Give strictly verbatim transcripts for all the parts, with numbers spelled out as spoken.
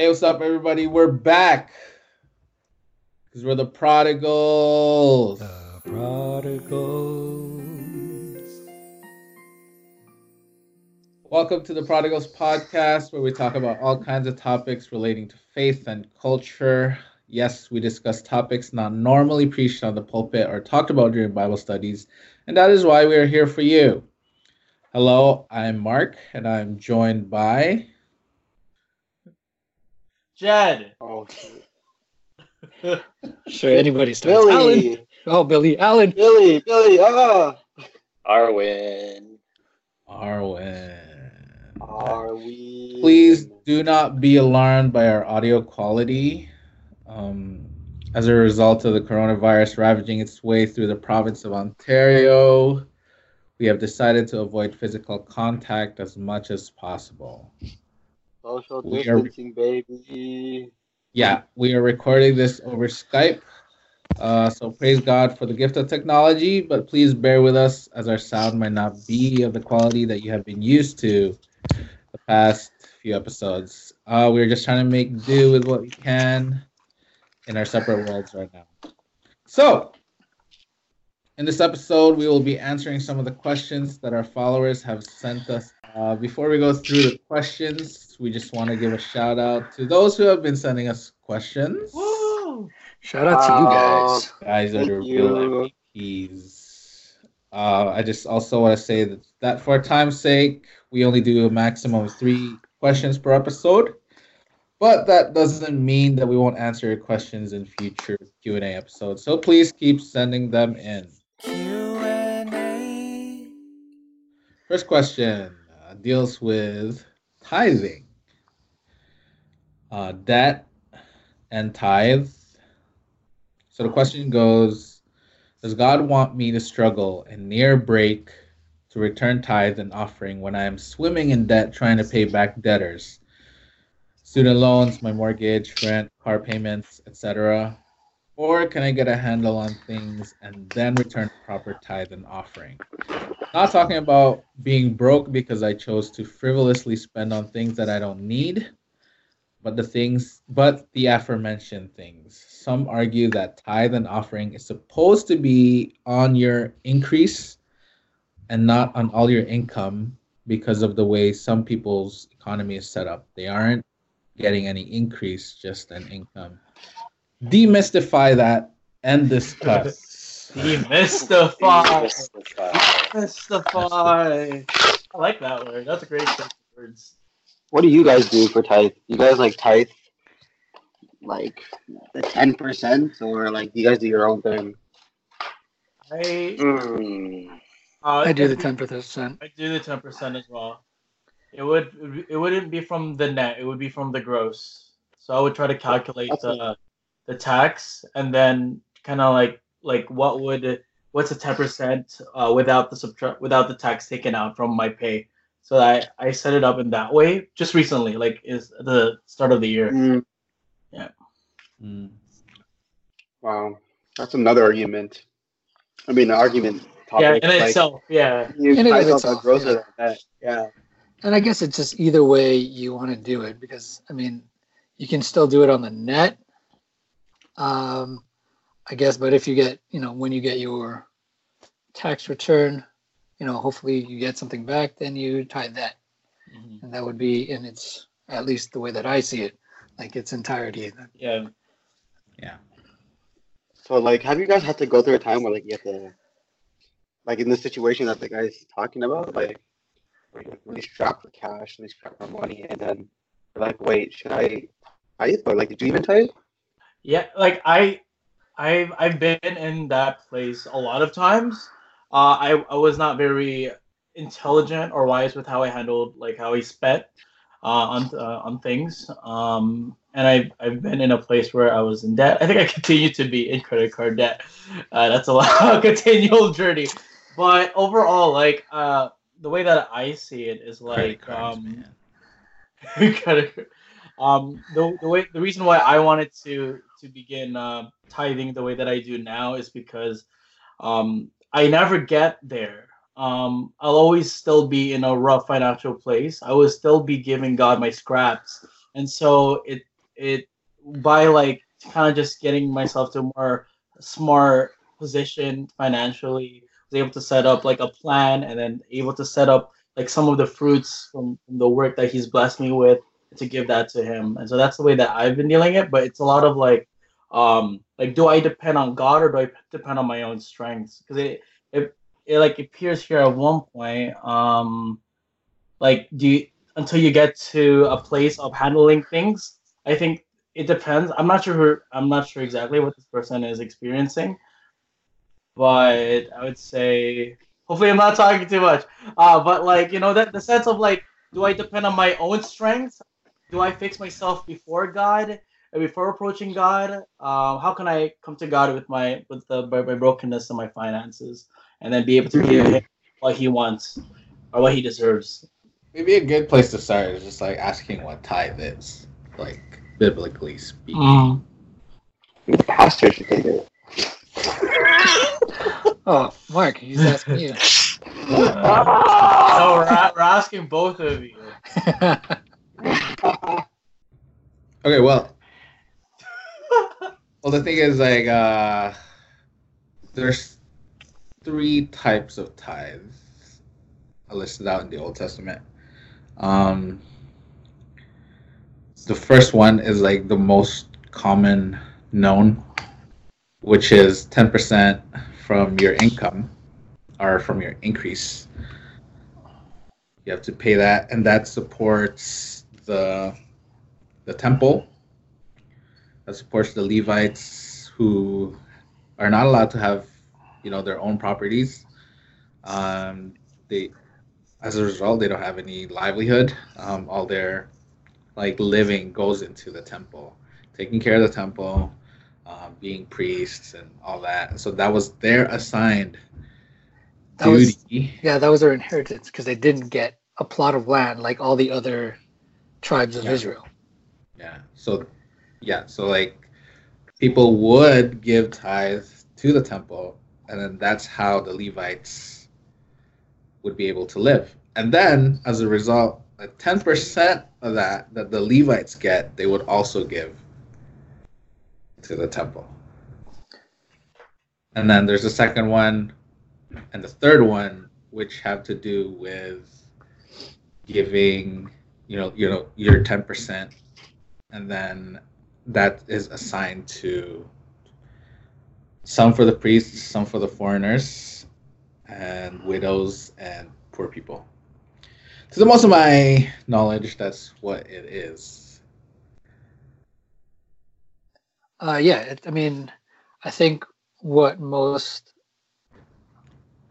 Hey, what's up, everybody? We're back because we're the prodigals. The prodigals. Welcome to the Prodigals Podcast, where we talk about all kinds of topics relating to faith and culture. Yes, we discuss topics not normally preached on the pulpit or talked about during Bible studies, and that is why we are here for you. Hello, I'm Mark, and I'm joined by Jed. Oh, okay. Sure, anybody's Billy. Alan. Oh, Billy. Alan. Billy. Billy. Ah. Arwen. Arwen. Arwen. Please do not be alarmed by our audio quality. Um, as a result of the coronavirus ravaging its way through the province of Ontario, we have decided to avoid physical contact as much as possible. Social distancing, are, baby. Yeah, we are recording this over Skype. Uh, so praise God for the gift of technology, but please bear with us as our sound might not be of the quality that you have been used to the past few episodes. Uh, we're just trying to make do with what we can in our separate worlds right now. So, in this episode, we will be answering some of the questions that our followers have sent us. Uh, before we go through the questions, we just want to give a shout out to those who have been sending us questions. Woo! Shout out to uh, you guys. Guys Thank are real M V Ps. Uh, I just also want to say that, that for time's sake, we only do a maximum of three questions per episode. But that doesn't mean that we won't answer your questions in future Q and A episodes. So please keep sending them in. Q and A. First question. Deals with tithing, uh, debt, and tithe. So the question goes, does God want me to struggle and near break to return tithe and offering when I am swimming in debt trying to pay back debtors? Student loans, my mortgage, rent, car payments, et cetera. Or can I get a handle on things and then return proper tithe and offering? Not talking about being broke because I chose to frivolously spend on things that I don't need, but the things, but the aforementioned things. Some argue that tithe and offering is supposed to be on your increase and not on all your income because of the way some people's economy is set up. They aren't getting any increase, just an income. Demystify that and discuss. Demystify. Demystify. I like that word. That's a great set of words. What do you guys do for tithe? You guys like tithe like the ten percent or like you guys do your own thing? I, mm. uh, I do the ten percent. I do the ten percent as well. It would it wouldn't be from the net. It would be from the gross. So I would try to calculate the uh, the tax and then kind of like Like what would what's a ten percent uh, without the subtract without the tax taken out from my pay? So that I, I set it up in that way just recently, like is the start of the year. Mm. Yeah. Mm. Wow, that's another argument. I mean, an argument. Topic, yeah, in like, itself. Yeah. You, in I it itself. Yeah. That. Yeah. And I guess it's just either way you want to do it because I mean, you can still do it on the net. Um. I guess, but if you get, you know, when you get your tax return, you know, hopefully you get something back, then you tithe that. Mm-hmm. And that would be in its, at least the way that I see it, like its entirety. Yeah. Yeah. So, like, have you guys had to go through a time where, like, you have to, like, in this situation that the guy's talking about, like, really strapped for cash, really strapped for money, and then, like, wait, should I tithe? Or, like, did you even tithe? Yeah, like, I... I've I've been in that place a lot of times. Uh, I I was not very intelligent or wise with how I handled like how I spent uh, on uh, on things. Um, and I I've been in a place where I was in debt. I think I continue to be in credit card debt. Uh, that's a, lot, a continual journey. But overall, like uh, the way that I see it is like credit cards, um, credit, um the the way the reason why I wanted to. to begin uh, tithing the way that I do now is because um, I never get there. Um, I'll always still be in a rough financial place. I will still be giving God my scraps. And so it it by like kind of just getting myself to a more smart position financially. I was able to set up like a plan, and then able to set up like some of the fruits from, from the work that he's blessed me with to give that to him. And so that's the way that I've been dealing it. But it's a lot of like, um, like, do I depend on God or do I depend on my own strengths? Because it, it, it like appears here at one point, um, like, do you, until you get to a place of handling things, I think it depends. I'm not sure who, I'm not sure exactly what this person is experiencing, but I would say, hopefully I'm not talking too much. Uh, but like, you know, that the sense of like, do I depend on my own strengths? Do I fix myself before God, before approaching God? Uh, how can I come to God with my with the my brokenness and my finances, and then be able to give Him what He wants or what He deserves? Maybe a good place to start is just like asking what tithe is, like biblically speaking. Mm. The pastor should take it. Oh, Mark, he's asking you. Uh, so we're, we're asking both of you. Okay, well, well, the thing is, like, uh, there's three types of tithes listed out in the Old Testament. Um, the first one is like the most common known, which is ten percent from your income, or from your increase. You have to pay that, and that supports the the temple. That supports the Levites, who are not allowed to have, you know, their own properties. Um, they, as a result, they don't have any livelihood. Um, all their like living goes into the temple, taking care of the temple, um, being priests and all that. So that was their assigned. That was, yeah, that was their inheritance, because they didn't get a plot of land like all the other tribes of yeah. Israel. Yeah. So, yeah. So, like, people would give tithe to the temple, and then that's how the Levites would be able to live. And then, as a result, like ten percent of that that the Levites get, they would also give to the temple. And then there's the second one, and the third one, which have to do with giving, you know, you know, your ten percent, and then that is assigned to some for the priests, some for the foreigners, and widows and poor people. To the most of my knowledge, that's what it is. Uh, yeah, it, I mean, I think what most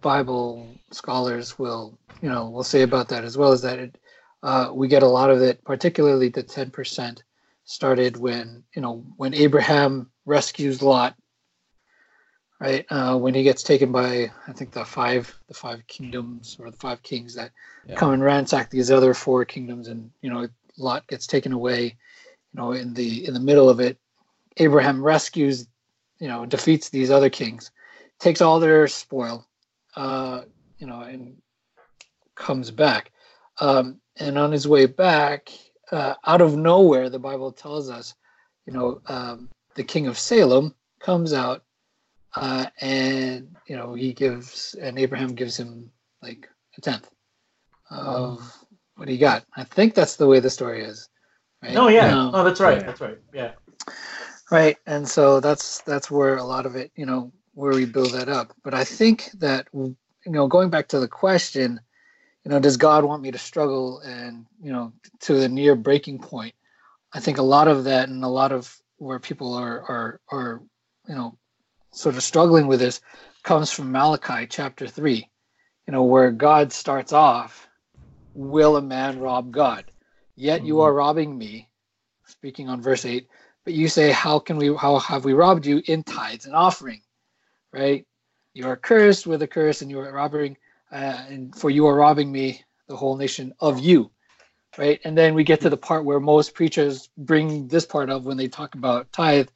Bible scholars will, you know, will say about that as well is that it, uh, we get a lot of it, particularly the ten percent started when, you know, when Abraham rescues Lot, right? Uh, when he gets taken by, I think the five, the five kingdoms or the five kings that yeah. come and ransack these other four kingdoms, and, you know, Lot gets taken away, you know, in the, in the middle of it, Abraham rescues, you know, defeats these other kings, takes all their spoil, Uh, you know, and comes back. Um, and on his way back, uh, out of nowhere, the Bible tells us, you know, um, the king of Salem comes out, uh, and, you know, he gives, and Abraham gives him like a tenth of what he got. I think that's the way the story is. Right? No, yeah. Um, oh, that's right. Yeah. That's right. Yeah. Right. And so that's, that's where a lot of it, you know, where we build that up. But I think that, you know, going back to the question, you know, does God want me to struggle and, you know, to the near breaking point? I think a lot of that, and a lot of where people are, are, are, you know, sort of struggling with this, comes from Malachi chapter three, you know, where God starts off, will a man rob God? Yet you are robbing me, speaking on verse eight, but you say, how can we, how have we robbed you? In tithes and offering. Right, you are cursed with a curse, and you are robbing, uh, and for you are robbing me, the whole nation, of you. Right, and then we get to the part where most preachers bring this part of when they talk about tithe,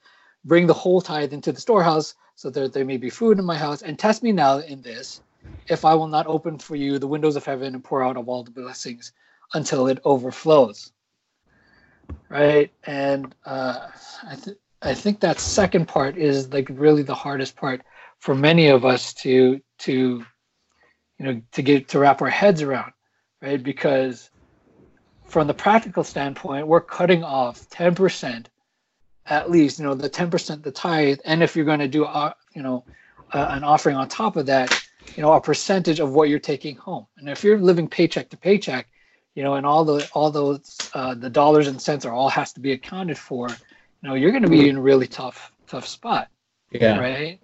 bring the whole tithe into the storehouse, so that there may be food in my house, and test me now in this, if I will not open for you the windows of heaven and pour out of all the blessings until it overflows. right? And uh, I th- I think that second part is like really the hardest part for many of us to to you know to get to wrap our heads around, right? Because from the practical standpoint, we're cutting off ten percent at least, you know, the ten percent, the tithe, and if you're going to do uh, you know uh, an offering on top of that, you know, a percentage of what you're taking home. And if you're living paycheck to paycheck, you know, and all the all those uh, the dollars and cents are all has to be accounted for, you know, you're going to be in a really tough tough spot. Yeah. Right.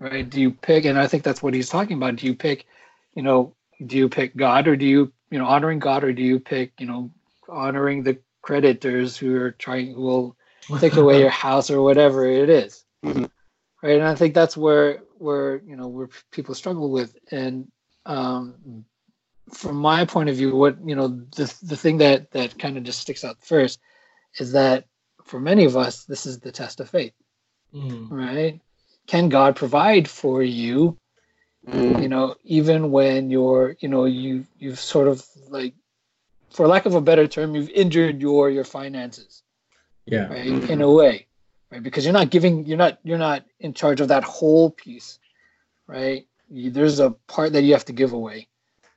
Right. Do you pick? And I think that's what he's talking about. Do you pick? You know, do you pick God, or do you you know honoring God, or do you pick you know honoring the creditors who are trying who will take away your house or whatever it is? Mm-hmm. Right. And I think that's where where you know where people struggle with. And um, from my point of view, what you know the the thing that that kind of just sticks out first is that for many of us, this is the test of faith. Mm. Right? Can God provide for you? Mm. You know, even when you're you know you you've sort of, like, for lack of a better term, you've injured your your finances. Yeah. Right? Mm-hmm. In a way. Right, because you're not giving, you're not, you're not in charge of that whole piece, right? You, there's a part that you have to give away,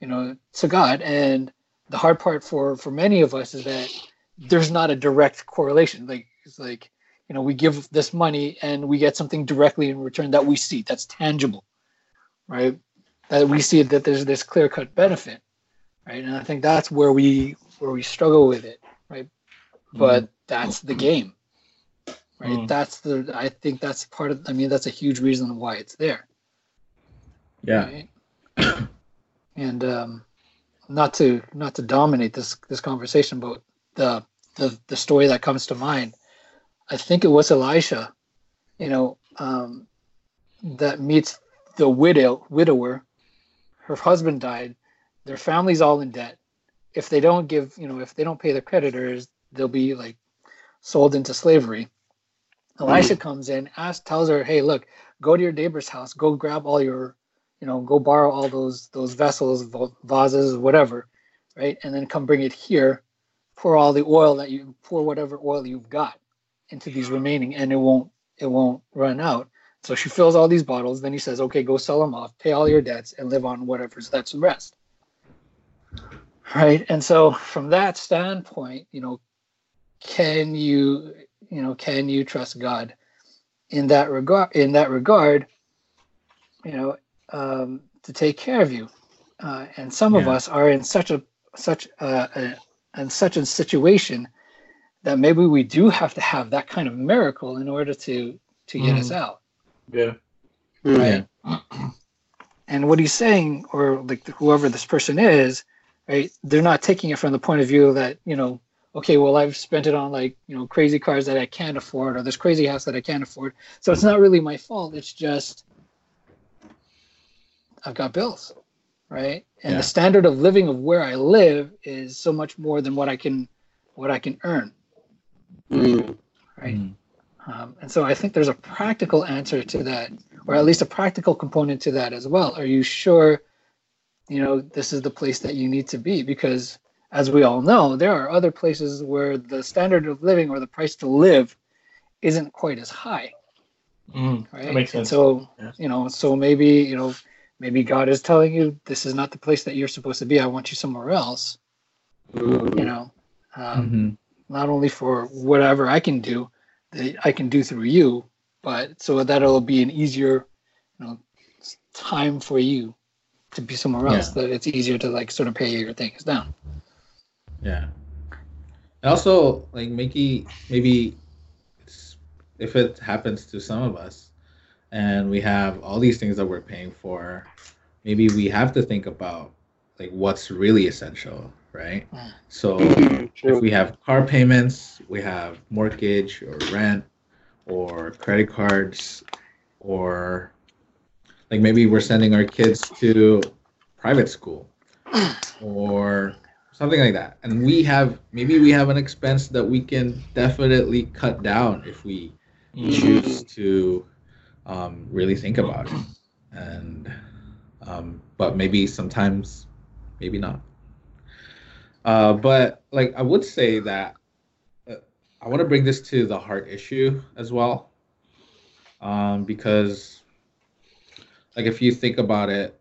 you know, to God. And the hard part for for many of us is that there's not a direct correlation. Like it's like, you know, we give this money and we get something directly in return that we see, that's tangible, right? That we see that there's this clear-cut benefit, right? And I think that's where we where we struggle with it, right? Mm-hmm. But that's the game. Right. Mm. That's the, I think that's part of, I mean, that's a huge reason why it's there. Yeah. Right? And um, not to, not to dominate this, this conversation, but the, the, the story that comes to mind, I think it was Elisha, you know, um, that meets the widow, widower, her husband died, their family's all in debt. If they don't give, you know, if they don't pay their creditors, they'll be like sold into slavery. Elisha comes in, asks, tells her, "Hey, look, go to your neighbor's house, go grab all your, you know, go borrow all those those vessels, vases, whatever, right? And then come bring it here, pour all the oil that you pour, whatever oil you've got, into these remaining, and it won't it won't run out." So she fills all these bottles. Then he says, "Okay, go sell them off, pay all your debts, and live on whatever's that's the rest." Right, and so from that standpoint, you know, can you? You know, can you trust God in that regard? In that regard, you know, um, to take care of you. Uh, and some yeah. of us are in such a such a, a in such a situation that maybe we do have to have that kind of miracle in order to to get mm. us out. Yeah. Right. Yeah. And what he's saying, or like whoever this person is, right? They're not taking it from the point of view that, you know, okay, well, I've spent it on, like, you know, crazy cars that I can't afford, or this crazy house that I can't afford, so it's not really my fault. It's just I've got bills, right? And yeah. the standard of living of where I live is so much more than what I can, what I can earn, mm. right? Mm. Um, and so I think there's a practical answer to that, or at least a practical component to that as well. Are you sure, you know, this is the place that you need to be? Because as we all know, there are other places where the standard of living or the price to live isn't quite as high, mm, right? That makes sense. And so, yeah. you know, so maybe, you know, maybe God is telling you, this is not the place that you're supposed to be. I want you somewhere else, Ooh. you know, um, mm-hmm. not only for whatever I can do that I can do through you, but so that it'll be an easier, you know, time for you to be somewhere else, yeah. that it's easier to, like, sort of pay your things down. Yeah, and also, like, maybe maybe it's, if it happens to some of us, and we have all these things that we're paying for, maybe we have to think about, like, what's really essential, right? So if we have car payments, we have mortgage or rent or credit cards, or, like, maybe we're sending our kids to private school or something like that. And we have, maybe we have an expense that we can definitely cut down if we choose to um, really think about it. And, um, but maybe sometimes, maybe not. Uh, but, like, I would say that I want to bring this to the heart issue as well, um, because, like, if you think about it,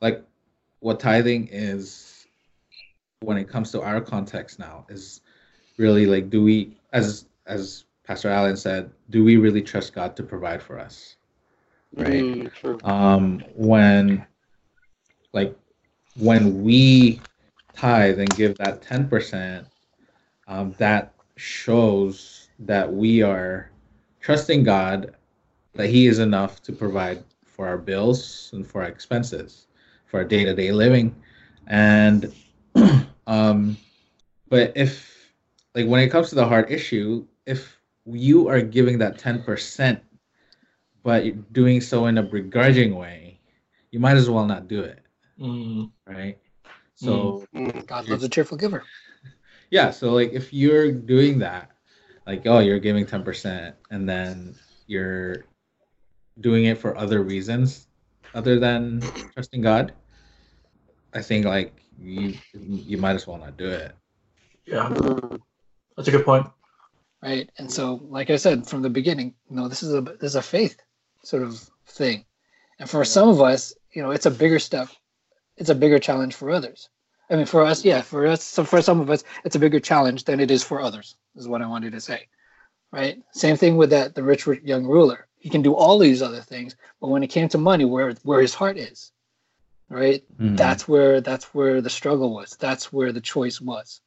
like, what tithing is when it comes to our context now is really, like, do we, as as Pastor Allen said, do we really trust God to provide for us, right? Mm, true. Um, when, like, when we tithe and give that ten percent, um, that shows that we are trusting God, that He is enough to provide for our bills and for our expenses, for our day-to-day living. And, um, but if, like, when it comes to the heart issue, if you are giving that ten percent, but you're doing so in a begrudging way, you might as well not do it. Mm. Right? So mm. God loves a cheerful giver. Yeah. So, like, if you're doing that, like, oh, you're giving ten percent and then you're doing it for other reasons other than trusting God, I think, like, you you might as well not do it. Yeah. That's a good point. Right. And so, like I said from the beginning, you know, this is a this is a faith sort of thing. And for some of us, you know, it's a bigger step. It's a bigger challenge for others. I mean, for us, yeah, for us, so for some of us, it's a bigger challenge than it is for others, is what I wanted to say, right? Same thing with that, the rich young ruler. He can do all these other things, but when it came to money, where where his heart is, right? Mm-hmm. That's where that's where the struggle was. That's where the choice was,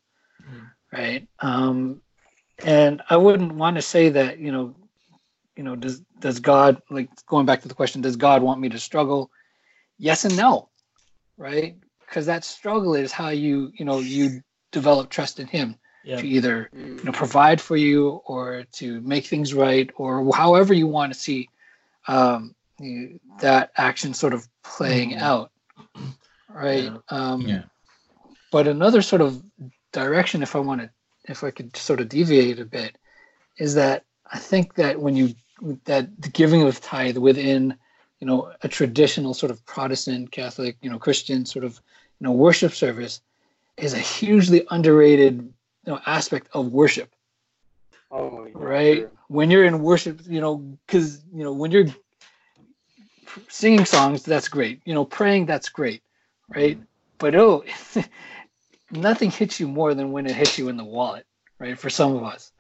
mm-hmm. right? Um, and I wouldn't want to say that, you know, you know, does does God, like, going back to the question, does God want me to struggle? Yes and no. Right, because that struggle is how you, you know, you develop trust in Him yeah. to either, you know, provide for you or to make things right, or however you want to see um, you, that action sort of playing mm-hmm. out, right? Yeah. Um, yeah. But another sort of direction, if I wanted, if I could sort of deviate a bit, is that I think that when you that the giving of tithe within, you know, a traditional sort of Protestant, Catholic, you know, Christian sort of, you know, worship service is a hugely underrated, you know, aspect of worship. Oh, yeah, right. Sure. When you're in worship, you know, because, you know, when you're singing songs, that's great. You know, praying, that's great. Right. But, oh, nothing hits you more than when it hits you in the wallet. Right. For some of us.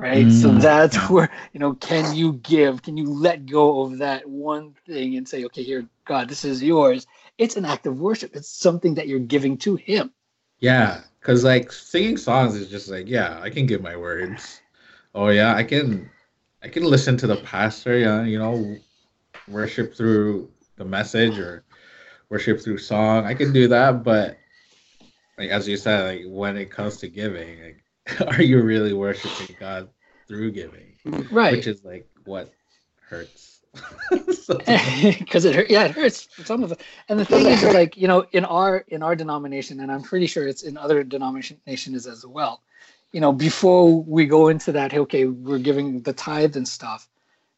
Right. Mm. So that's where, you know, can you give? Can you let go of that one thing and say, okay, here, God, this is yours? It's an act of worship. It's something that you're giving to Him. Yeah. Because, like, singing songs is just like, yeah, I can give my words. Oh, yeah, I can I can listen to the pastor, yeah, you know, worship through the message or worship through song. I can do that. But, like, as you said, like, when it comes to giving, like, are you really worshiping God through giving? Right. Which is, like, what hurts. Because it hurts. Yeah, it hurts for some of us. And the thing is, like, you know, in our in our denomination, and I'm pretty sure it's in other denominations as well, you know, before we go into that, okay, we're giving the tithe and stuff,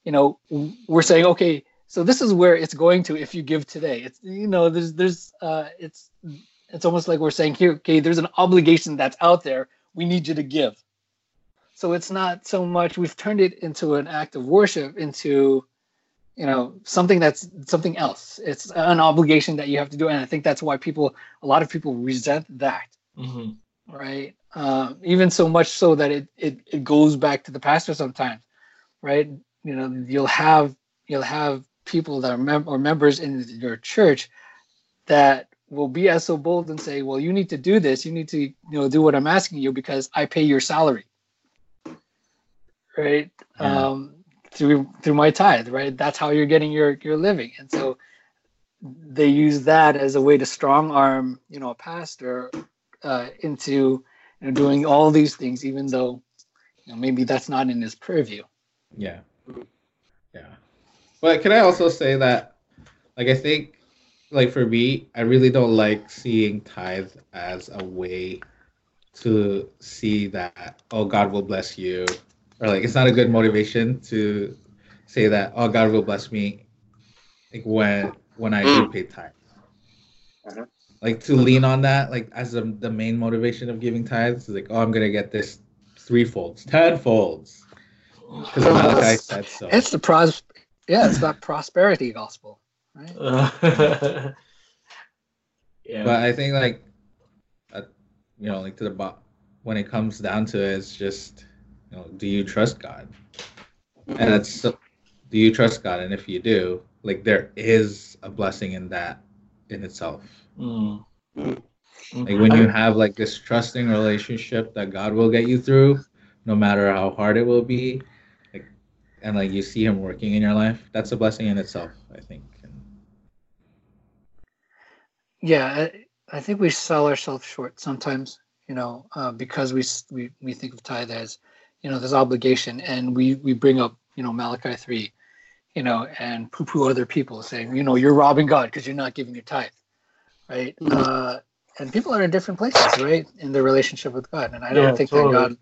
you know, we're saying, okay, so this is where it's going to if you give today. It's, you know, there's, there's, uh, it's, it's almost like we're saying here, okay, there's an obligation that's out there. We need you to give. So it's not so much, we've turned it into an act of worship, into, you know, something that's something else. It's an obligation that you have to do. And I think that's why people, a lot of people resent that, mm-hmm. right? Um, even so much so that it, it it goes back to the pastor sometimes, right? You know, you'll have, you'll have people that are mem- or members in your church that will be as so bold and say, well, you need to do this. You need to, you know, do what I'm asking you because I pay your salary, right? Yeah. Um, through through my tithe, right? That's how you're getting your, your living. And so they use that as a way to strong arm, you know, a pastor uh, into, you know, doing all these things, even though, you know, maybe that's not in his purview. Yeah. Yeah. But can I also say that, like, I think, like, for me, I really don't like seeing tithe as a way to see that, oh, God will bless you. Or, like, it's not a good motivation to say that, oh, God will bless me, like, when when I do pay tithe. Uh-huh. like to lean on that, like as the, the main motivation of giving tithes is like, oh, I'm gonna get this threefolds, tenfolds, because Malachi said so. It's the pros, yeah, it's that prosperity gospel, right? Uh, yeah. But I think like, uh, you know, like to the bo- when it comes down to it, it's just, you know, do you trust God? And that's so, do you trust God? And if you do, like there is a blessing in that in itself. Mm. Mm-hmm. Like when you have like this trusting relationship that God will get you through, no matter how hard it will be, like, and like you see Him working in your life, that's a blessing in itself, I think. And... yeah, I, I think we sell ourselves short sometimes, you know, uh, because we, we we think of tithe as, you know, this obligation, and we we bring up, you know, Malachi three, you know, and poo-poo other people saying, you know, you're robbing God because you're not giving your tithe, right? Uh, and people are in different places, right, in their relationship with God. And I don't yeah, think totally. that God,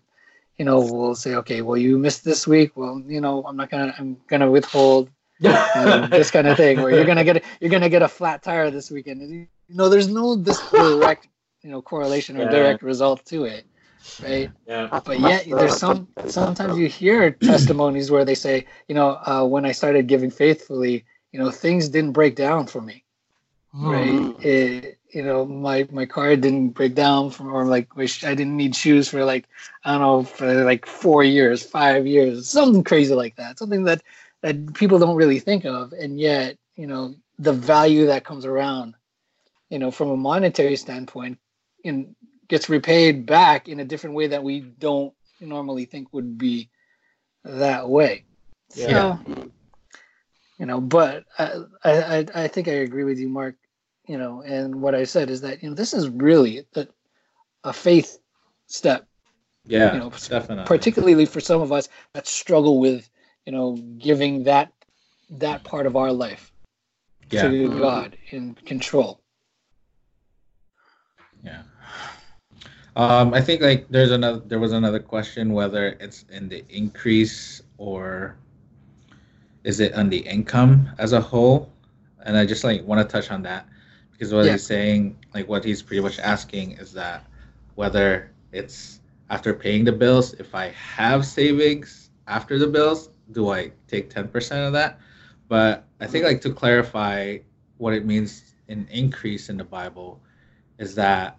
you know, will say, okay, well, you missed this week. Well, you know, I'm not gonna, I'm gonna withhold um, this kind of thing. Or you're gonna get, a, you're gonna get a flat tire this weekend. You know, there's no this direct, you know, correlation or yeah. direct result to it, right? Yeah. But yet, there's some. Sometimes you hear testimonies where they say, you know, uh, when I started giving faithfully, you know, things didn't break down for me. Right, it, you know, my my car didn't break down from, or like which I didn't need shoes for like I don't know for like four years, five years, something crazy like that, something that that people don't really think of, and yet you know the value that comes around, you know, from a monetary standpoint, in gets repaid back in a different way that we don't normally think would be that way. Yeah. So, you know, but I, I I think I agree with you, Mark. You know, and what I said is that you know this is really a, a faith step. Yeah, you know, definitely. Particularly for some of us that struggle with you know giving that that part of our life yeah. to God in control. Yeah. Um, I think like there's another. There was another question whether it's in the increase or. Is it on the income as a whole? And I just like want to touch on that because what yeah. he's saying, like what he's pretty much asking is that whether it's after paying the bills, if I have savings after the bills, do I take ten percent of that? But I think like to clarify what it means an increase in the Bible is that,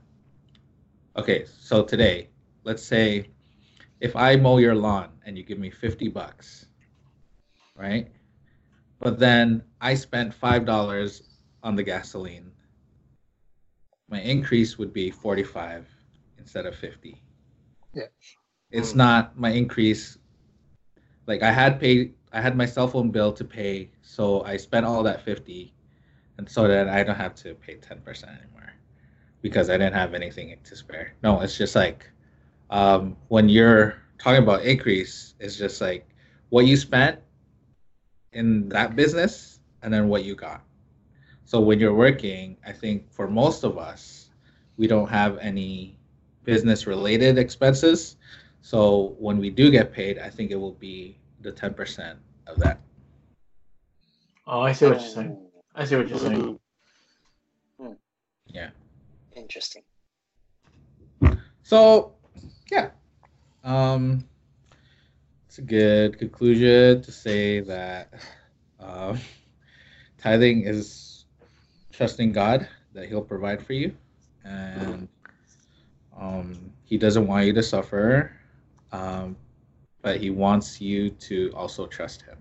okay, so today, let's say if I mow your lawn and you give me fifty bucks, right? But then I spent five dollars on the gasoline. My increase would be forty-five instead of fifty. Yeah. It's not my increase. Like I had paid, I had my cell phone bill to pay, so I spent all that fifty, and so that I don't have to pay ten percent anymore because I didn't have anything to spare. No, it's just like um, when you're talking about increase, it's just like what you spent in that business and then what you got. So when you're working, I think for most of us, we don't have any business related expenses. So when we do get paid, I think it will be the ten percent of that. Oh, I see what you're saying. I see what you're saying. Hmm. Yeah. Interesting. So, yeah. Um, It's a good conclusion to say that uh, tithing is trusting God that He'll provide for you, and um, He doesn't want you to suffer, um, but He wants you to also trust Him.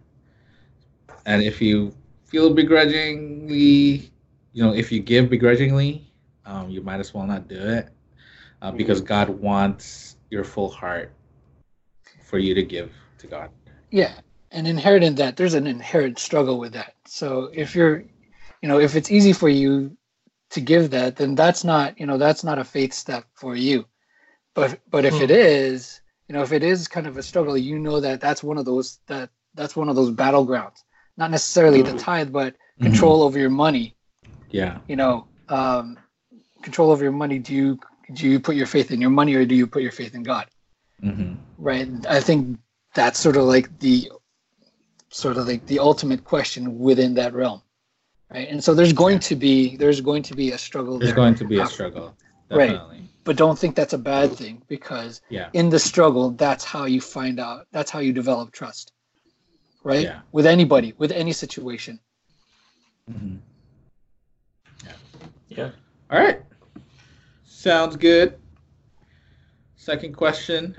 And if you feel begrudgingly, you know, if you give begrudgingly, um, you might as well not do it uh, because God wants your full heart for you to give to God. Yeah, and inherent in that, there's an inherent struggle with that. So if you're, you know, if it's easy for you to give that, then that's not, you know, that's not a faith step for you. But but if mm. it is, you know, if it is kind of a struggle, you know that that's one of those that that's one of those battlegrounds. Not necessarily the tithe, but control mm-hmm. over your money. Yeah. You know, um, control over your money. Do you do you put your faith in your money, or do you put your faith in God? Mm-hmm. Right. I think that's sort of like the sort of like the ultimate question within that realm. right? And so there's going to be there's going to be a struggle. There's there. going to be a struggle, definitely. Right? But don't think that's a bad thing, because yeah. in the struggle, that's how you find out. That's how you develop trust, right? Yeah. With anybody, with any situation. Mm-hmm. Yeah. Yeah. All right. Sounds good. Second question.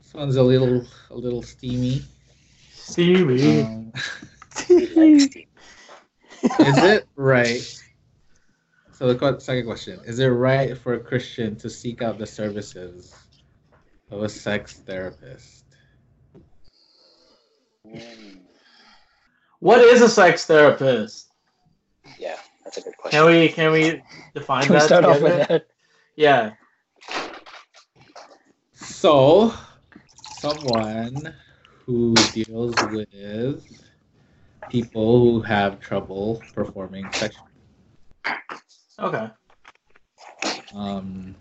This one's a little a little steamy. Steamy. Um, is it right? So the second question: is it right for a Christian to seek out the services of a sex therapist? What is a sex therapist? Yeah, that's a good question. Can we can we define can we that? Start together? off with that. Yeah. So, someone who deals with people who have trouble performing sexually. Okay. Um.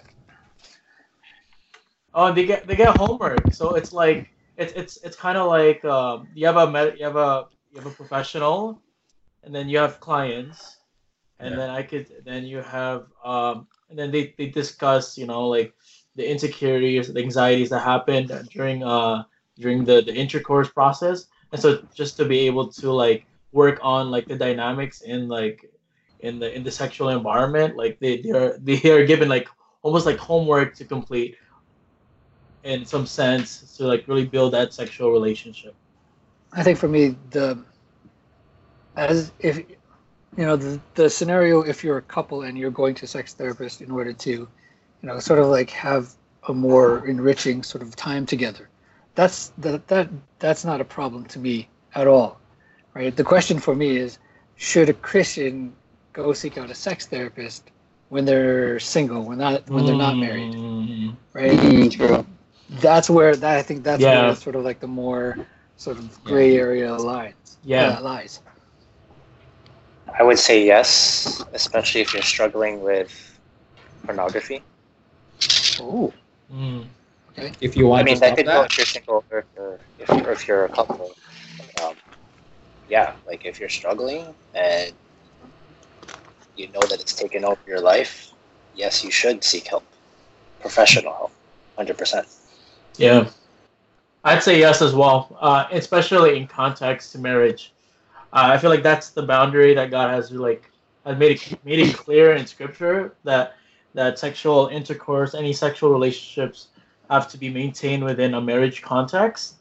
Oh, and they get they get homework, so it's like it's it's it's kind of like um, you have a med, you have a you have a professional, and then you have clients, and yeah. then I could then you have um and then they, they discuss, you know, like the insecurities, the anxieties that happened during uh during the, the intercourse process, and so just to be able to like work on like the dynamics in like. in the in the sexual environment, like they they are they are given like almost like homework to complete in some sense to like really build that sexual relationship. I think for me, the as if you know the, the scenario, if you're a couple and you're going to a sex therapist in order to, you know, sort of like have a more enriching sort of time together, that's that that that's not a problem to me at all, right? The question for me is, should a Christian go seek out a sex therapist when they're single, when not when they're not married, right? Mm, that's where that I think that's yeah. where sort of like the more sort of gray yeah. area lies. Yeah, uh, lies. I would say yes, especially if you're struggling with pornography. Oh. Mm. Okay. If you want, I mean, to that could that. go if you're single or if you're, if, or if you're a couple. Um, yeah, like if you're struggling and you know that it's taken over your life, yes, you should seek help. Professional help, one hundred percent. Yeah. I'd say yes as well, uh, especially in context to marriage. Uh, I feel like that's the boundary that God has like has made it, made it clear in Scripture that that sexual intercourse, any sexual relationships have to be maintained within a marriage context.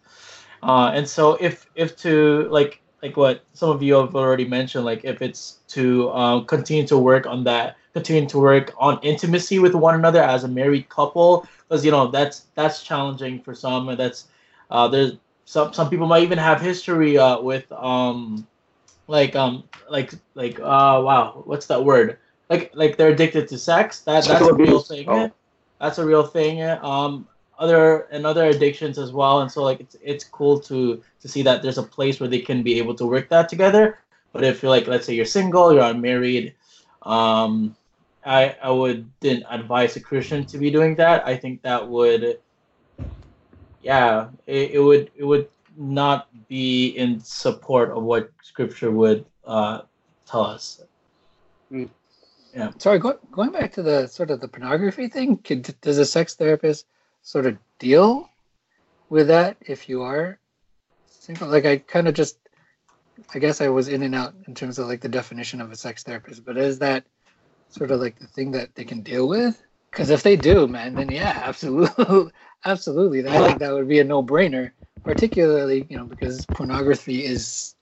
Uh, and so if if to, like, like what some of you have already mentioned, like if it's to uh, continue to work on that, continue to work on intimacy with one another as a married couple, because you know that's that's challenging for some, and that's uh, there's some some people might even have history uh, with um like um like like uh wow what's that word like like they're addicted to sex. That that's a real thing. Oh. That's a real thing. Um. Other and other addictions as well, and so like it's it's cool to to see that there's a place where they can be able to work that together. But if you're like, let's say you're single, you're unmarried, um, I I wouldn't advise a Christian to be doing that. I think that would, yeah, it, it would it would not be in support of what Scripture would uh, tell us. Mm. Yeah. Sorry, go, going back to the sort of the pornography thing. Could, does a sex therapist sort of deal with that if you are single? Like I kind of just, I guess I was in and out in terms of like the definition of a sex therapist, but is that sort of like the thing that they can deal with? Because if they do, man, then yeah, absolutely. Absolutely. I think that would be a no-brainer, particularly, you know, because pornography is,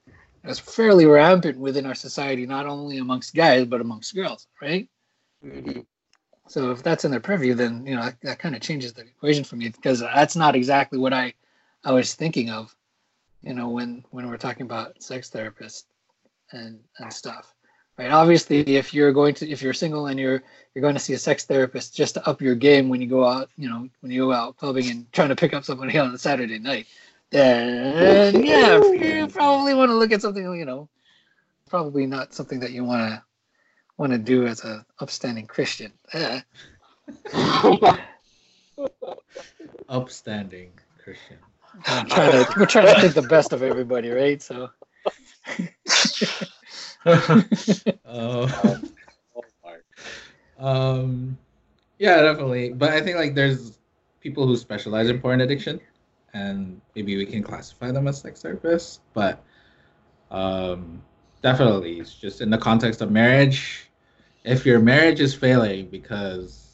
is fairly rampant within our society, not only amongst guys, but amongst girls, right? Mm-hmm. So if that's in their purview, then, you know, that, that kind of changes the equation for me, because that's not exactly what I, I was thinking of, you know, when, when we're talking about sex therapists and, and stuff, right? Obviously, if you're going to, if you're single and you're, you're going to see a sex therapist just to up your game when you go out, you know, when you go out clubbing and trying to pick up somebody on a Saturday night, then yeah, you probably want to look at something, you know, probably not something that you want to, want to do as an upstanding Christian. Yeah. Upstanding Christian. I'm trying to, we're trying to think the best of everybody, right? So uh, um, yeah, definitely. But I think like there's people who specialize in porn addiction, and maybe we can classify them as sex therapists. But um, definitely, it's just in the context of marriage. If your marriage is failing because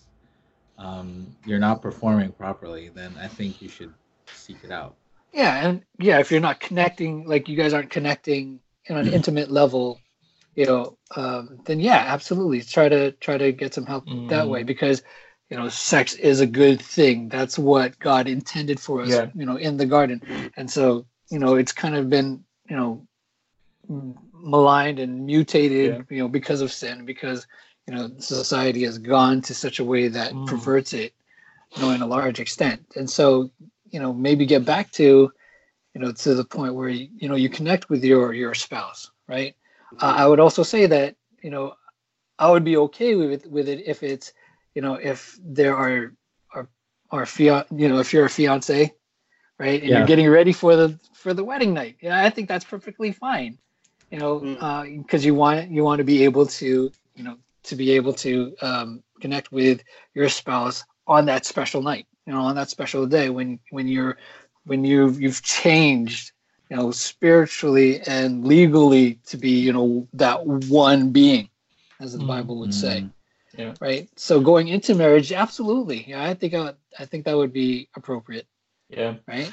um, you're not performing properly, then I think you should seek it out. Yeah, and yeah, if you're not connecting, like you guys aren't connecting on an intimate level, you know, um, then yeah, absolutely try to try to get some help mm. that way, because you know, sex is a good thing. That's what God intended for us, yeah. you know, in the garden. And so, you know, it's kind of been, you know, maligned and mutated, yeah. you know, because of sin, because you know society has gone to such a way that mm. perverts it, you know, in a large extent. And so, you know, maybe get back to, you know, to the point where, you, you know, you connect with your, your spouse, right? Uh, I would also say that, you know, I would be okay with with it if it's, you know, if there are, are, are fia- you know, if you're a fiance, right? And yeah. you're getting ready for the, for the wedding night. Yeah. I think that's perfectly fine, you know, mm. uh, cause you want, you want to be able to, you know, to be able to um, connect with your spouse on that special night. You know, on that special day when when you're when you've you've changed, you know, spiritually and legally to be, you know, that one being, as the mm-hmm. Bible would say. Yeah. Right. So going into marriage, absolutely. Yeah, I think I would, I think that would be appropriate. Yeah. Right.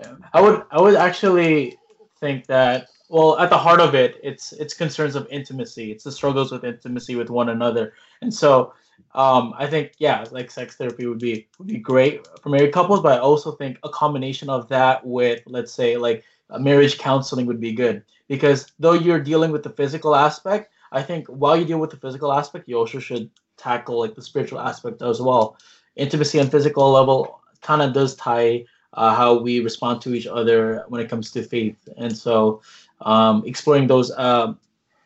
Yeah. I would I would actually think that, well, at the heart of it, it's it's concerns of intimacy. It's the struggles with intimacy with one another, and so. Um, I think, yeah, like sex therapy would be would be great for married couples, but I also think a combination of that with, let's say, like a marriage counseling would be good, because though you're dealing with the physical aspect, I think while you deal with the physical aspect, you also should tackle like the spiritual aspect as well. Intimacy on physical level kind of does tie uh, how we respond to each other when it comes to faith, and so um, exploring those uh,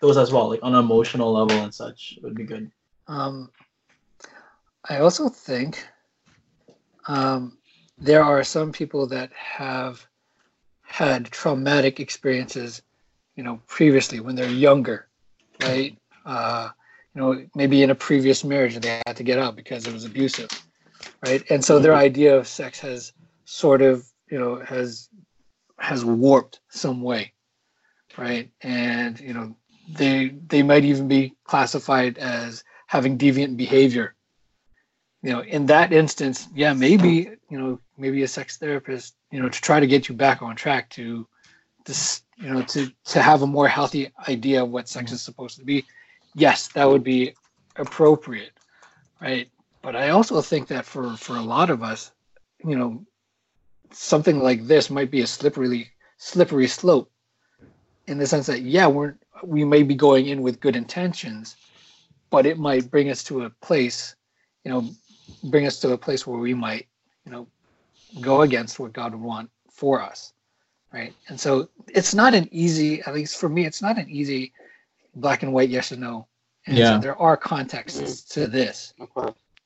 those as well, like on an emotional level and such, would be good. Um. I also think um, there are some people that have had traumatic experiences, you know, previously when they're younger, right? Uh, you know, maybe in a previous marriage they had to get out because it was abusive, right? And so their idea of sex has sort of, you know, has has warped some way, right? And you know, they they might even be classified as having deviant behavior. You know, in that instance, yeah, maybe, you know, maybe a sex therapist, you know, to try to get you back on track to this, you know, to, to have a more healthy idea of what sex is supposed to be. Yes, that would be appropriate, right? But I also think that for, for a lot of us, you know, something like this might be a slippery, slippery slope in the sense that, yeah, we're, we may be going in with good intentions, but it might bring us to a place, you know, bring us to a place where we might, you know, go against what God would want for us, right? And so it's not an easy, at least for me, it's not an easy black and white yes or no. And yeah. So there are contexts to this,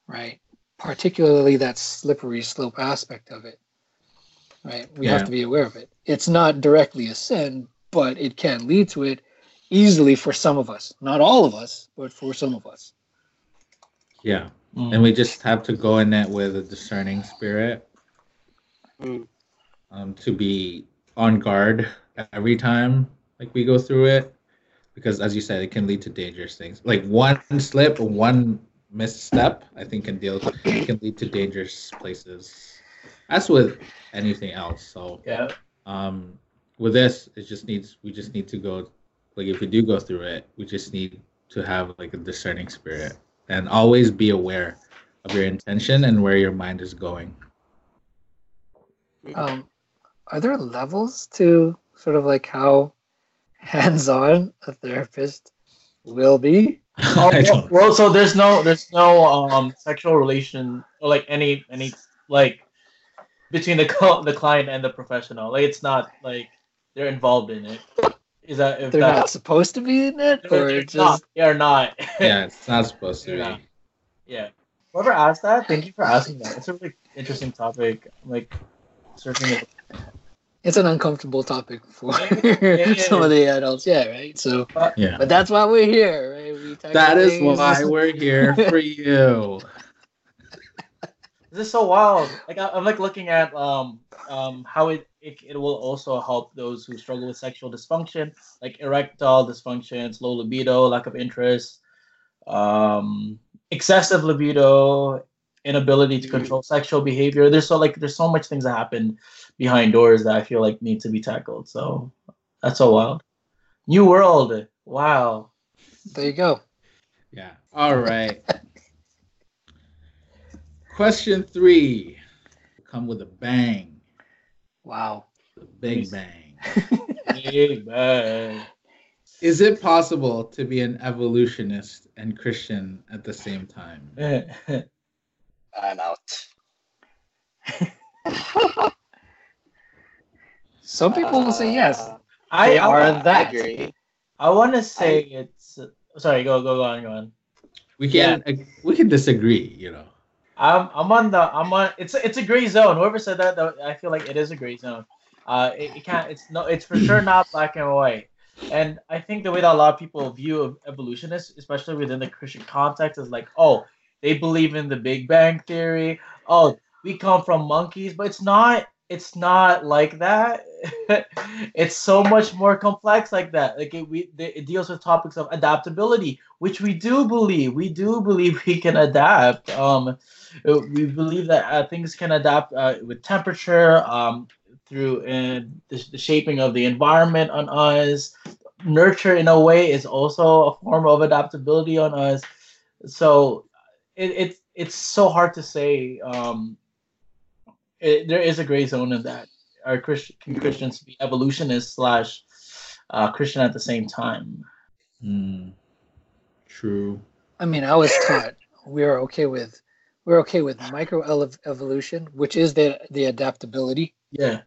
right? Particularly that slippery slope aspect of it, right? We yeah. have to be aware of it. It's not directly a sin, but it can lead to it easily for some of us. Not all of us, but for some of us. Yeah. Mm. And we just have to go in that with a discerning spirit mm. um, to be on guard every time like we go through it. Because as you said, it can lead to dangerous things. Like one slip, one misstep, I think can deal can lead to dangerous places. As with anything else. So yeah. um, with this, it just needs we just need to go, like if we do go through it, we just need to have like a discerning spirit. And always be aware of your intention and where your mind is going. Um, are there levels to sort of like how hands-on a therapist will be? Oh, well, well, so there's no there's no um, sexual relation or like any any like between the the client and the professional. Like it's not like they're involved in it. Is that if they're that, not supposed to be in it, or it's just they're not? Yeah, it's not supposed to be. Yeah. Whoever asked that, thank you for asking that. It's a really interesting topic. I'm, like searching it. it's an uncomfortable topic for yeah, yeah, yeah, some yeah. of the adults. Yeah, right? So, yeah. But that's why we're here, right? We that is things. why we're here for you. This is so wild. Like I, I'm like looking at um um how it, it it will also help those who struggle with sexual dysfunction, like erectile dysfunctions, low libido, lack of interest, um excessive libido, inability to control sexual behavior. There's so like there's so much things that happen behind doors that I feel like need to be tackled. So that's so wild. New world. Wow. There you go. Yeah. All right. Question three, come with a bang. Wow. The big bang. Big bang. Is it possible to be an evolutionist and Christian at the same time? I'm out. Some people uh, will say yes. I, they I, are I, that. Agree. I want to say I, it's... Sorry, go, go, go on, go on. We can, yeah. we can disagree, you know. I'm I'm on the I'm on it's it's a gray zone. Whoever said that, though, I feel like it is a gray zone. Uh, it, it can't it's no it's for sure not black and white. And I think the way that a lot of people view evolutionists, especially within the Christian context, is like, oh, they believe in the Big Bang Theory. Oh, we come from monkeys, but it's not it's not like that. It's so much more complex like that. Like it, we it deals with topics of adaptability, which we do believe we do believe we can adapt. Um. We believe that uh, things can adapt uh, with temperature, um, through uh, the, the shaping of the environment on us. Nurture, in a way, is also a form of adaptability on us. So it, it it's so hard to say. Um, it, there is a gray zone in that. Are Christ- can Christians be evolutionists slash uh, Christian at the same time? Mm. True. I mean, I was taught we are okay with... We're okay with microevolution, which is the the adaptability. Yeah.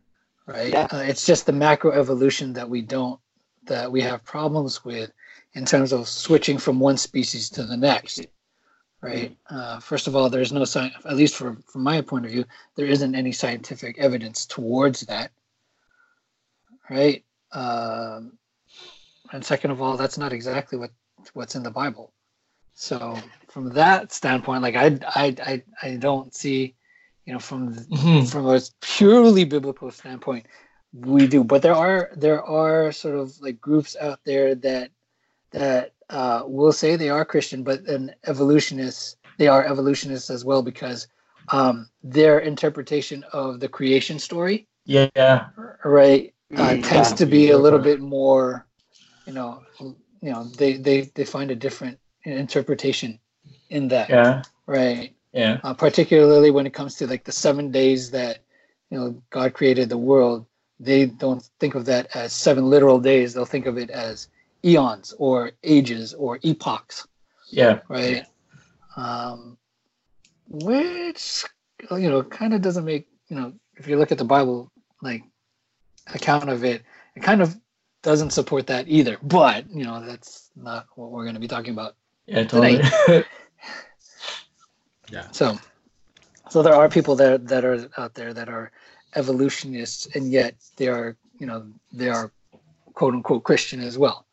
Right. Yeah. Uh, it's just the macroevolution that we don't, that we have problems with in terms of switching from one species to the next. Right. Uh, first of all, there's no sign, at least for, from my point of view, there isn't any scientific evidence towards that. Right. Um, and second of all, that's not exactly what what's in the Bible. So from that standpoint, like I, I, I, I don't see, you know, from mm-hmm. from a purely biblical standpoint, we do. But there are there are sort of like groups out there that that uh, will say they are Christian, but an evolutionist. They are evolutionists as well because um, their interpretation of the creation story, yeah, right, uh, yeah. tends to be a little bit more, you know, you know, they they, they find a different interpretation in that, yeah, right, yeah. Uh, particularly when it comes to like the seven days that, you know, God created the world, they don't think of that as seven literal days. They'll think of it as eons or ages or epochs. Yeah, right. Yeah. Um, which, you know, kind of doesn't make, you know, if you look at the Bible like account of it, it kind of doesn't support that either. But you know, that's not what we're going to be talking about. Yeah, totally. Yeah. So, so there are people that that are out there that are evolutionists, and yet they are, you know, they are quote unquote Christian as well,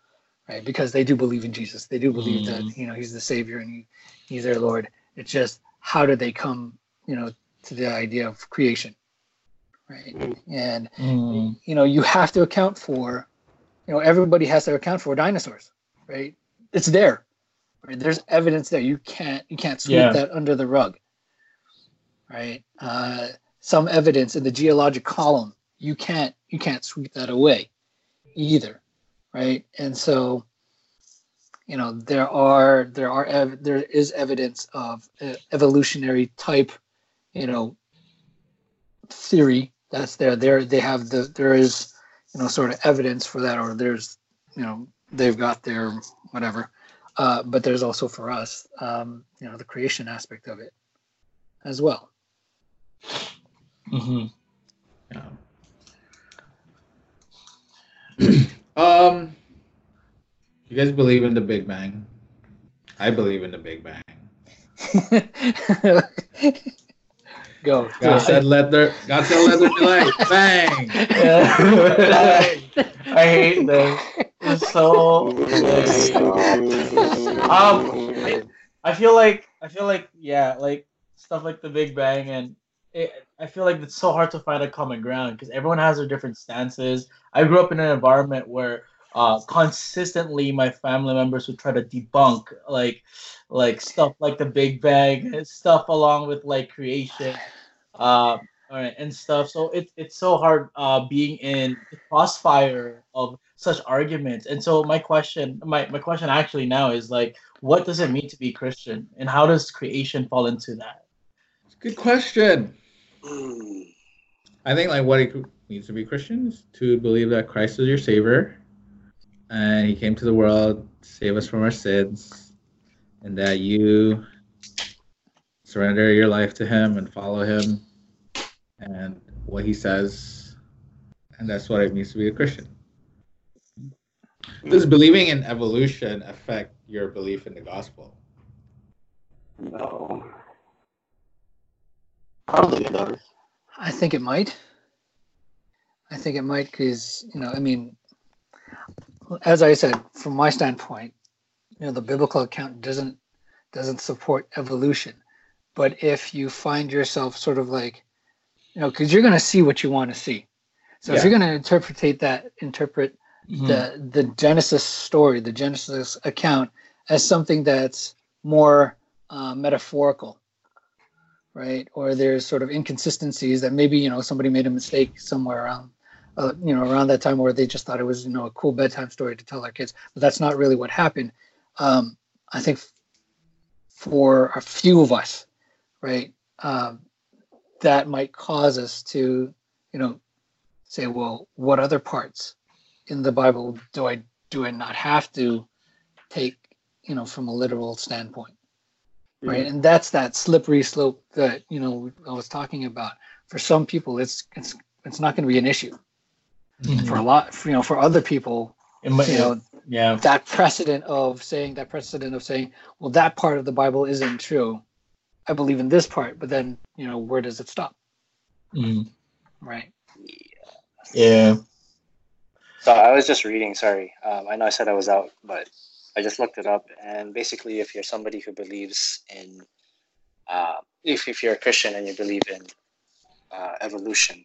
right? Because they do believe in Jesus. They do believe mm. that, you know, he's the Savior and he, he's their Lord. It's just how did they come, you know, to the idea of creation, right? And mm. you know, you have to account for, you know, everybody has to account for dinosaurs, right? It's there. Right? There's evidence there. You can't you can't sweep yeah. that under the rug, right? Uh, some evidence in the geologic column. You can't you can't sweep that away, either, right? And so, you know, there are there are ev- there is evidence of uh, evolutionary type, you know, theory that's there. There they have the there is you know sort of evidence for that, or there's you know they've got their whatever. Uh, but there's also for us, um, you know, the creation aspect of it as well. Mm-hmm. Yeah. um, you guys believe in the Big Bang? I believe in the Big Bang. Go. God said, "Let there." God said, "Let there be light." Bang. Yeah. I hate this. It's so. um, I, I feel like I feel like yeah, like stuff like the Big Bang, and it, I feel like it's so hard to find a common ground because everyone has their different stances. I grew up in an environment where uh, consistently my family members would try to debunk like. Like stuff like the Big Bang, stuff along with like creation, uh, and stuff. So it's it's so hard uh, being in the crossfire of such arguments. And so my question, my, my question actually now is like, what does it mean to be Christian, and how does creation fall into that? It's a good question. I think like what it means to be Christian is to believe that Christ is your savior, and he came to the world to save us from our sins. And that you surrender your life to him and follow him and what he says. And that's what it means to be a Christian. Does believing in evolution affect your belief in the gospel? No. I don't think it does. I think it might. I think it might because, you know, I mean, as I said, from my standpoint, you know, the biblical account doesn't doesn't support evolution. But if you find yourself sort of like, you know, because you're going to see what you want to see. So yeah. if you're going to interpretate that, interpret mm-hmm. the the Genesis story, the Genesis account as something that's more uh, metaphorical, right? Or there's sort of inconsistencies that maybe, you know, somebody made a mistake somewhere around, uh, you know, around that time where they just thought it was, you know, a cool bedtime story to tell their kids. But that's not really what happened. Um, I think f- for a few of us, right, um, that might cause us to, you know, say, well, what other parts in the Bible do I do I not have to take, you know, from a literal standpoint, right? Mm-hmm. And that's that slippery slope that, you know, I was talking about. For some people, it's it's it's not going to be an issue. Mm-hmm. For a lot, for, you know, for other people, it might, you know. Yeah, that precedent of saying that precedent of saying, well, that part of the Bible isn't true. I believe in this part, but then, you know, where does it stop? Mm. Right. Yeah. yeah. So I was just reading. Sorry, um, I know I said I was out, but I just looked it up. And basically, if you're somebody who believes in, uh, if if you're a Christian and you believe in uh, evolution,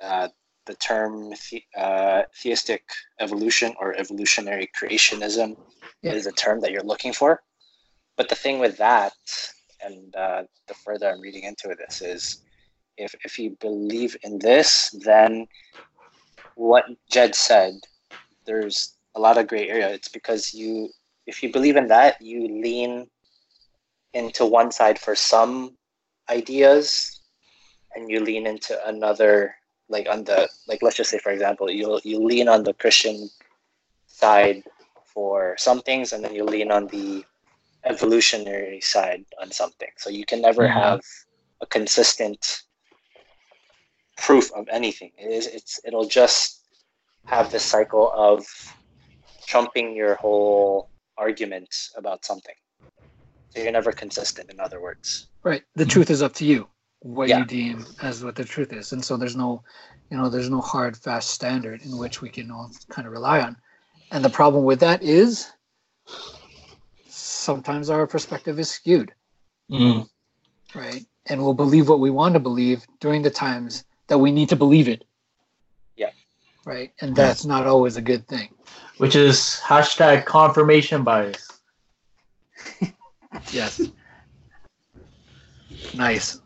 uh, the term the, uh, theistic evolution or evolutionary creationism yeah. is a term that you're looking for. But the thing with that, and uh, the further I'm reading into this, is if, if you believe in this, then what Jed said, there's a lot of gray area. It's because you, if you believe in that, you lean into one side for some ideas, and you lean into another. Like on the like, let's just say for example, you you lean on the Christian side for some things, and then you lean on the evolutionary side on something. So you can never mm-hmm. have a consistent proof of anything. It is it's it'll just have this cycle of trumping your whole argument about something. So you're never consistent. In other words, right? The truth is up to you. What yeah. you deem as what the truth is, and so there's no, you know, there's no hard fast standard in which we can all kind of rely on. And the problem with that is sometimes our perspective is skewed, mm. right? And we'll believe what we want to believe during the times that we need to believe it. Yeah. Right, and that's not always a good thing. Which is hashtag confirmation bias. Yes. Nice.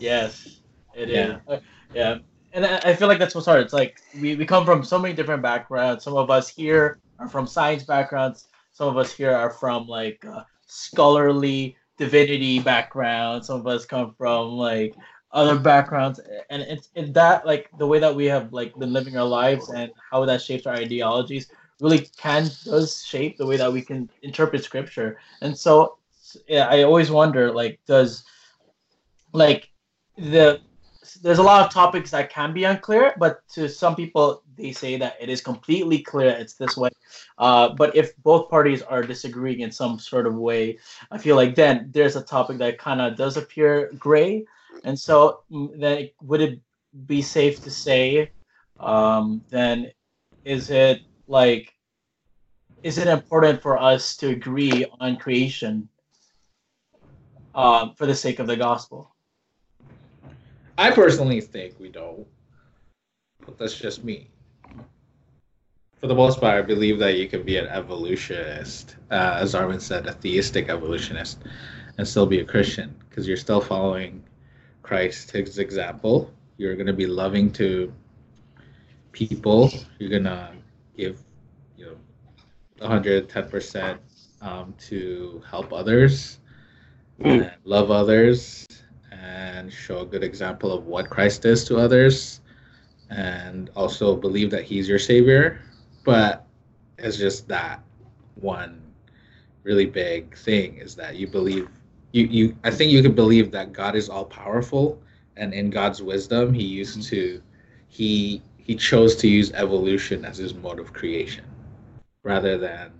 Yes, it yeah. is. Uh, yeah, and I, I feel like that's what's hard. It's like we, we come from so many different backgrounds. Some of us here are from science backgrounds. Some of us here are from like uh, scholarly divinity backgrounds. Some of us come from like other backgrounds, and it's in that like the way that we have like been living our lives and how that shapes our ideologies really can does shape the way that we can interpret scripture. And so yeah, I always wonder like does like The, there's a lot of topics that can be unclear, but to some people, they say that it is completely clear it's this way. Uh, but if both parties are disagreeing in some sort of way, I feel like then there's a topic that kind of does appear gray. And so then would it be safe to say, um, then is it like, is it important for us to agree on creation uh, for the sake of the gospel? I personally think we don't, but that's just me. For the most part, I believe that you can be an evolutionist, uh, as Armin said, a theistic evolutionist, and still be a Christian, because you're still following Christ, his example. You're going to be loving to people. You're going to give, you know, one hundred ten percent um, to help others, mm. and love others, and show a good example of what Christ is to others, and also believe that he's your savior. But it's just that one really big thing is that you believe, you, you I think you can believe that God is all powerful, and in God's wisdom, he used to, he he chose to use evolution as his mode of creation, rather than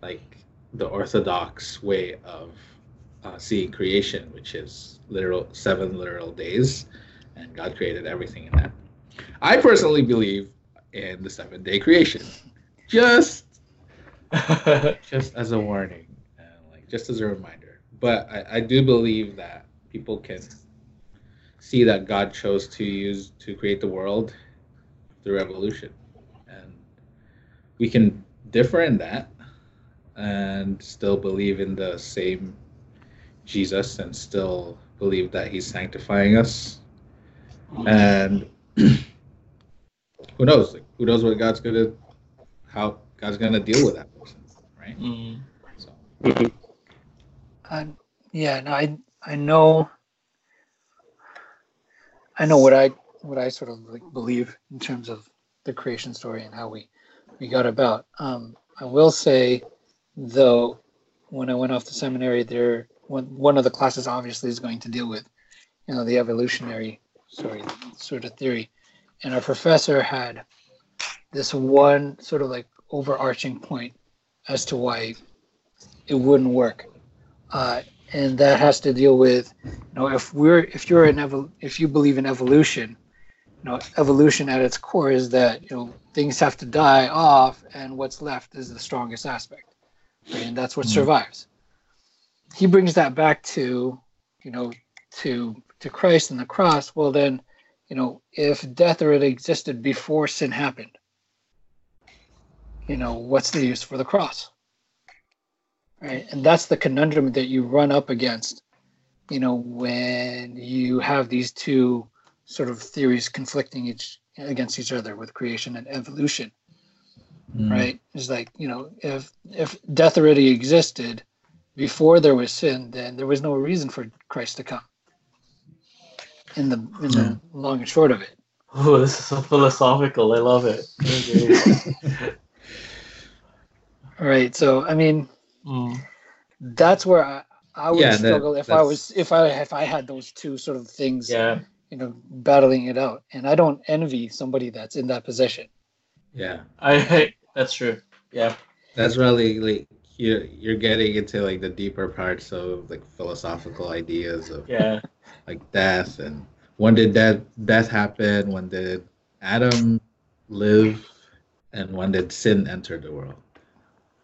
like the orthodox way of uh, seeing creation, which is literal seven literal days, and God created everything in that. I personally believe in the seventh day creation, just just as a warning, and like just as a reminder. But I, I do believe that people can see that God chose to use to create the world through evolution, and we can differ in that and still believe in the same Jesus, and still believe that he's sanctifying us. And who knows? Like, who knows what God's gonna, how God's gonna deal with that person, right? Mm. So, uh, yeah, no, I, I know, I know what I, what I sort of like believe in terms of the creation story and how we, we got about. Um, I will say, though, when I went off to seminary, there one one of the classes obviously is going to deal with, you know, the evolutionary story sort of theory. And our professor had this one sort of like overarching point as to why it wouldn't work, uh, and that has to deal with, you know, if we're if you're an evol- if you believe in evolution, you know, evolution at its core is that, you know, things have to die off, and what's left is the strongest aspect, right? And that's what mm-hmm. survives. He brings that back to, you know, to to Christ and the cross. Well, then, you know, if death already existed before sin happened, you know, what's the use for the cross, right? And that's the conundrum that you run up against, you know, when you have these two sort of theories conflicting each against each other with creation and evolution, mm. right? It's like, you know, if if death already existed before there was sin, then there was no reason for Christ to come. In the in the yeah. long and short of it. Oh, this is so philosophical. I love it. Okay. All right, so I mean, mm. that's where I, I would yeah, struggle that, if that's... I was if I if I had those two sort of things, yeah. you know, battling it out. And I don't envy somebody that's in that position. Yeah, I, I that's true. Yeah, that's really like you you're getting into like the deeper parts of like philosophical ideas of yeah. like death, and when did death, death happen, when did Adam live, and when did sin enter the world?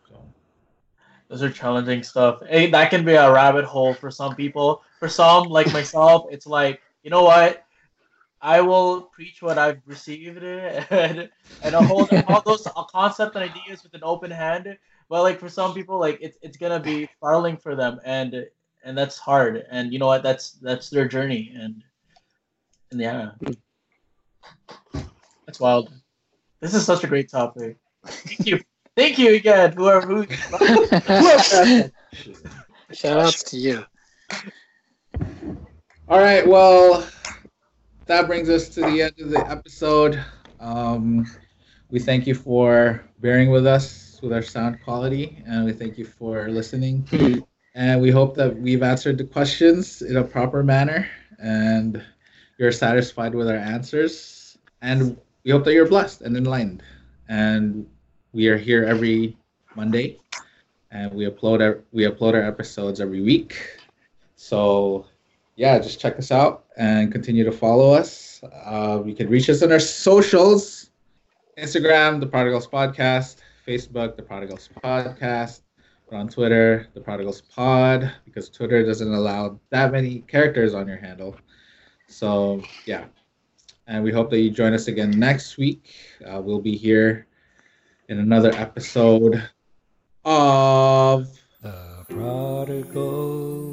So. Those are challenging stuff. Hey, that can be a rabbit hole for some people. For some, like myself, it's like, you know what? I will preach what I've received, and, and I'll hold all those concepts and ideas with an open hand. But like for some people, like it's it's going to be startling for them, and And that's hard, and you know what? That's that's their journey, and and yeah, that's wild. This is such a great topic. Thank you, thank you again, whoever. Who, whoever. Shout out to you. All right, well, that brings us to the end of the episode. Um, we thank you for bearing with us with our sound quality, and we thank you for listening. And we hope that we've answered the questions in a proper manner, and you're satisfied with our answers. And we hope that you're blessed and enlightened. And we are here every Monday, and we upload our, we upload our episodes every week. So yeah, just check us out and continue to follow us. Uh, you can reach us on our socials, Instagram, The Prodigals Podcast, Facebook, The Prodigals Podcast. We're on Twitter, The Prodigals Pod, because Twitter doesn't allow that many characters on your handle. So, yeah. And we hope that you join us again next week. Uh, we'll be here in another episode of The Prodigals.